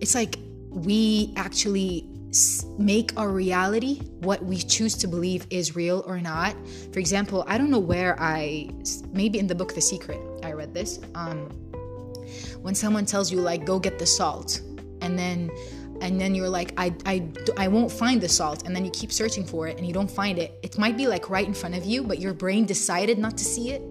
It's like we actually make our reality what we choose to believe is real or not. For example, I don't know where I, maybe in the book The Secret, I read this. Um, when someone tells you like, go get the salt, and then and then you're like, I, I, I won't find the salt, and then you keep searching for it and you don't find it. It might be like right in front of you, but your brain decided not to see it.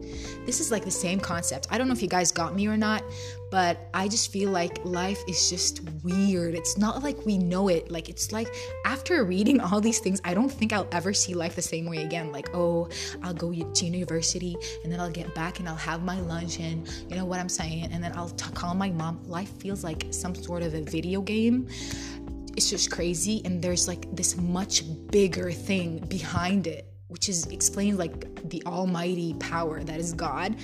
This is like the same concept. I don't know if you guys got me or not, but I just feel like life is just weird. It's not like we know it. Like, it's like after reading all these things, I don't think I'll ever see life the same way again. Like, oh, I'll go to university and then I'll get back and I'll have my lunch and you know what I'm saying? And then I'll t- call my mom. Life feels like some sort of a video game. It's just crazy. And there's like this much bigger thing behind it, which is explains like the almighty power that is God.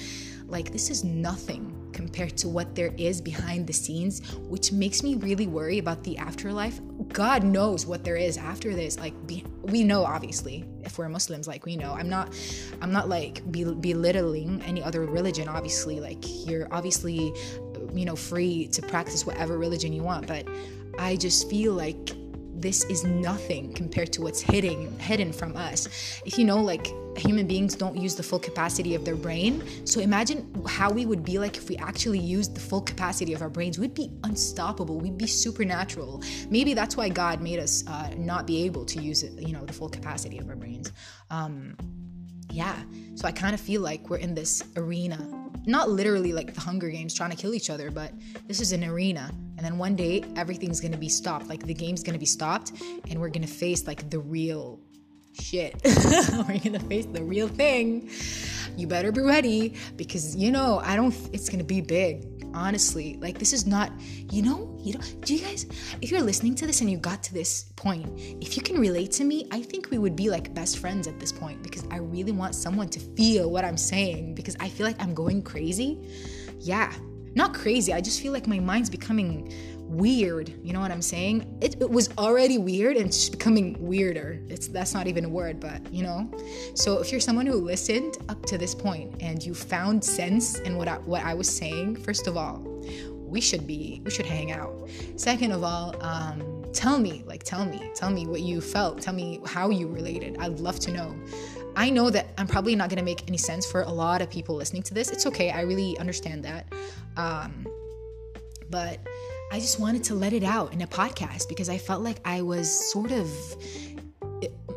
Like, this is nothing compared to what there is behind the scenes, which makes me really worry about the afterlife. God knows what there is after this. Like, be, we know, obviously, if we're Muslims, like, we know. I'm not, I'm not like be, belittling any other religion, obviously. Like, you're obviously, you know, free to practice whatever religion you want. But I just feel like this is nothing compared to what's hidden, hidden from us. If you know, like, human beings don't use the full capacity of their brain. So imagine how we would be like if we actually used the full capacity of our brains. We'd be unstoppable. We'd be supernatural. Maybe that's why God made us uh, not be able to use it, you know, the full capacity of our brains. Um, yeah. So I kind of feel like we're in this arena. Not literally like the Hunger Games trying to kill each other, but this is an arena. And then one day everything's going to be stopped. Like, the game's going to be stopped and we're going to face like the real shit. We're gonna face the real thing. You better be ready, because you know I don't it's gonna be big, honestly. Like, this is not, you know, you don't do you guys, if you're listening to this and you got to this point, if you can relate to me, I think we would be like best friends at this point, because I really want someone to feel what I'm saying, because I feel like I'm going crazy. Yeah, not crazy, I just feel like my mind's becoming weird, you know what I'm saying? It, it was already weird and it's just becoming weirder. It's that's not even a word, but you know. So if you're someone who listened up to this point and you found sense in what I, what I was saying, first of all, we should be we should hang out. Second of all, um, tell me, like tell me, tell me what you felt. Tell me how you related. I'd love to know. I know that I'm probably not gonna make any sense for a lot of people listening to this. It's okay. I really understand that, um, but. I just wanted to let it out in a podcast because I felt like I was sort of,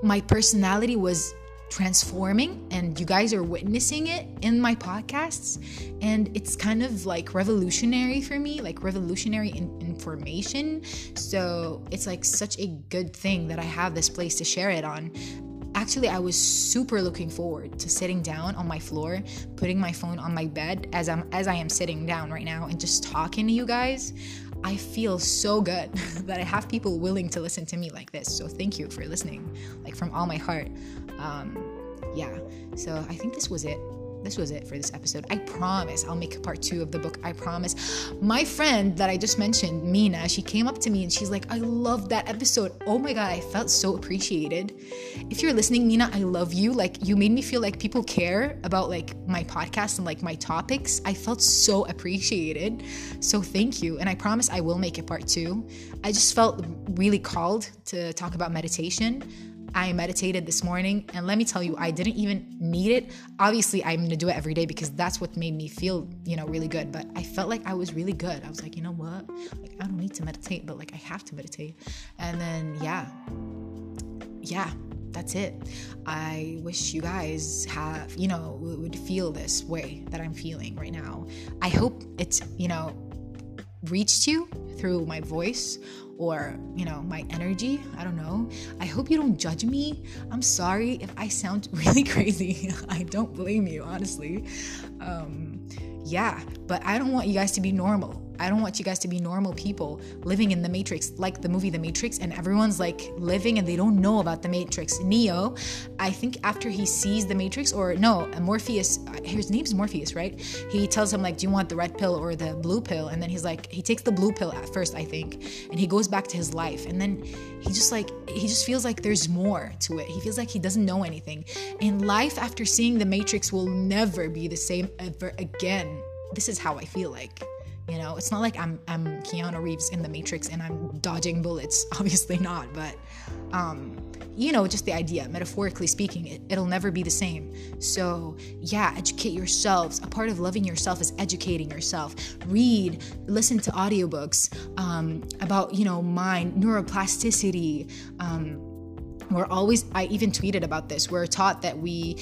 my personality was transforming and you guys are witnessing it in my podcasts, and it's kind of like revolutionary for me, like revolutionary in- information. So it's like such a good thing that I have this place to share it on. Actually, I was super looking forward to sitting down on my floor, putting my phone on my bed as I'm as I am sitting down right now and just talking to you guys. I feel so good that I have people willing to listen to me like this. So thank you for listening, like from all my heart. Um, yeah, so I think this was it. This was it for this episode. I promise I'll make a part two of the book. I promise. My friend that I just mentioned, Mina, she came up to me and she's like, I love that episode. Oh my God, I felt so appreciated. If you're listening, Mina, I love you. Like, you made me feel like people care about like my podcast and like my topics. I felt so appreciated. So thank you. And I promise I will make a part two. I just felt really called to talk about meditation. I meditated this morning, and let me tell you, I didn't even need it. Obviously, I'm going to do it every day because that's what made me feel, you know, really good. But I felt like I was really good. I was like, you know what? Like, I don't need to meditate, but like, I have to meditate. And then, yeah. Yeah. That's it. I wish you guys have, you know, would feel this way that I'm feeling right now. I hope it's, you know, reached you through my voice, or, you know, my energy. I don't know. I hope you don't judge me. I'm sorry if I sound really crazy. I don't blame you, honestly. Um, yeah, but I don't want you guys to be normal. I don't want you guys to be normal people living in the Matrix, like the movie The Matrix, and everyone's like living and they don't know about the Matrix. Neo, I think after he sees the Matrix, or no, Morpheus, his name's Morpheus, right? He tells him like, do you want the red pill or the blue pill? And then he's like, he takes the blue pill at first, I think, and he goes back to his life. And then he just like, he just feels like there's more to it. He feels like he doesn't know anything. And life after seeing the Matrix will never be the same ever again. This is how I feel like. You know, it's not like I'm I'm Keanu Reeves in The Matrix and I'm dodging bullets. Obviously not, but, um, you know, just the idea, metaphorically speaking, it, it'll never be the same. So, yeah, educate yourselves. A part of loving yourself is educating yourself. Read, listen to audiobooks um, about, you know, mind, neuroplasticity, um We're always, I even tweeted about this, we're taught that we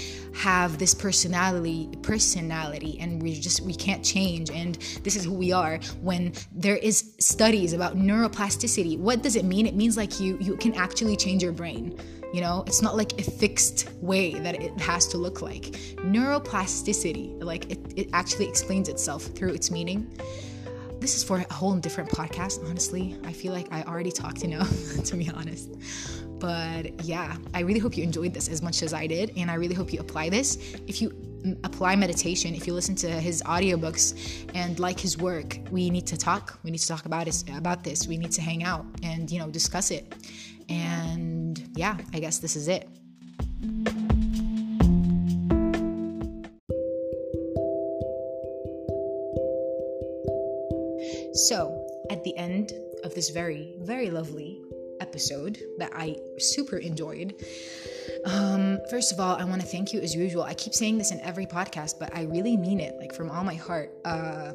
have this personality, personality, and we just, we can't change, and this is who we are, when there is studies about neuroplasticity. What does it mean? It means like you, you can actually change your brain, you know? It's not like a fixed way that it has to look like. Neuroplasticity, like it, it actually explains itself through its meaning. This is for a whole different podcast, honestly. I feel like I already talked enough, to be honest. But yeah, I really hope you enjoyed this as much as I did. And I really hope you apply this. If you apply meditation, if you listen to his audiobooks and like his work, we need to talk. We need to talk about this, about this. We need to hang out and, you know, discuss it. And yeah, I guess this is it. So at the end of this very, very lovely episode that I super enjoyed. Um, first of all, I want to thank you as usual. I keep saying this in every podcast, but I really mean it, like from all my heart. Uh,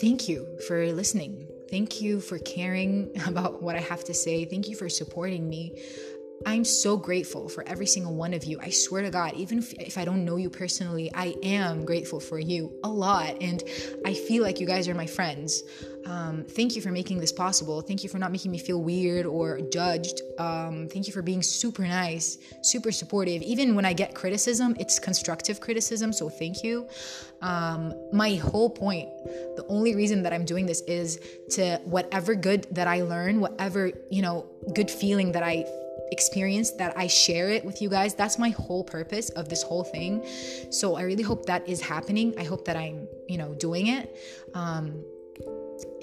thank you for listening. Thank you for caring about what I have to say. Thank you for supporting me. I'm so grateful for every single one of you. I swear to God, even if, if I don't know you personally, I am grateful for you a lot. And I feel like you guys are my friends. Um, thank you for making this possible. Thank you for not making me feel weird or judged. Um, thank you for being super nice, super supportive. Even when I get criticism, it's constructive criticism. So thank you. Um, my whole point, the only reason that I'm doing this is to whatever good that I learn, whatever, you know, good feeling that I experience, that I share it with you guys. That's my whole purpose of this whole thing. So I really hope that is happening. I hope that I'm, you know, doing it. Um,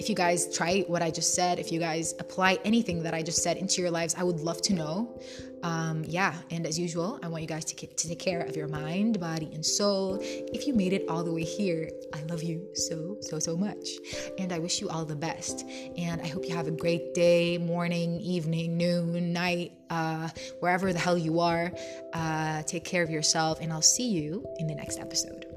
if you guys try what I just said, if you guys apply anything that I just said into your lives, I would love to know. Um, yeah. And as usual, I want you guys to, ke- to take care of your mind, body, and soul. If you made it all the way here, I love you so, so, so much. And I wish you all the best. And I hope you have a great day, morning, evening, noon, night, uh, wherever the hell you are. Uh, take care of yourself, and I'll see you in the next episode.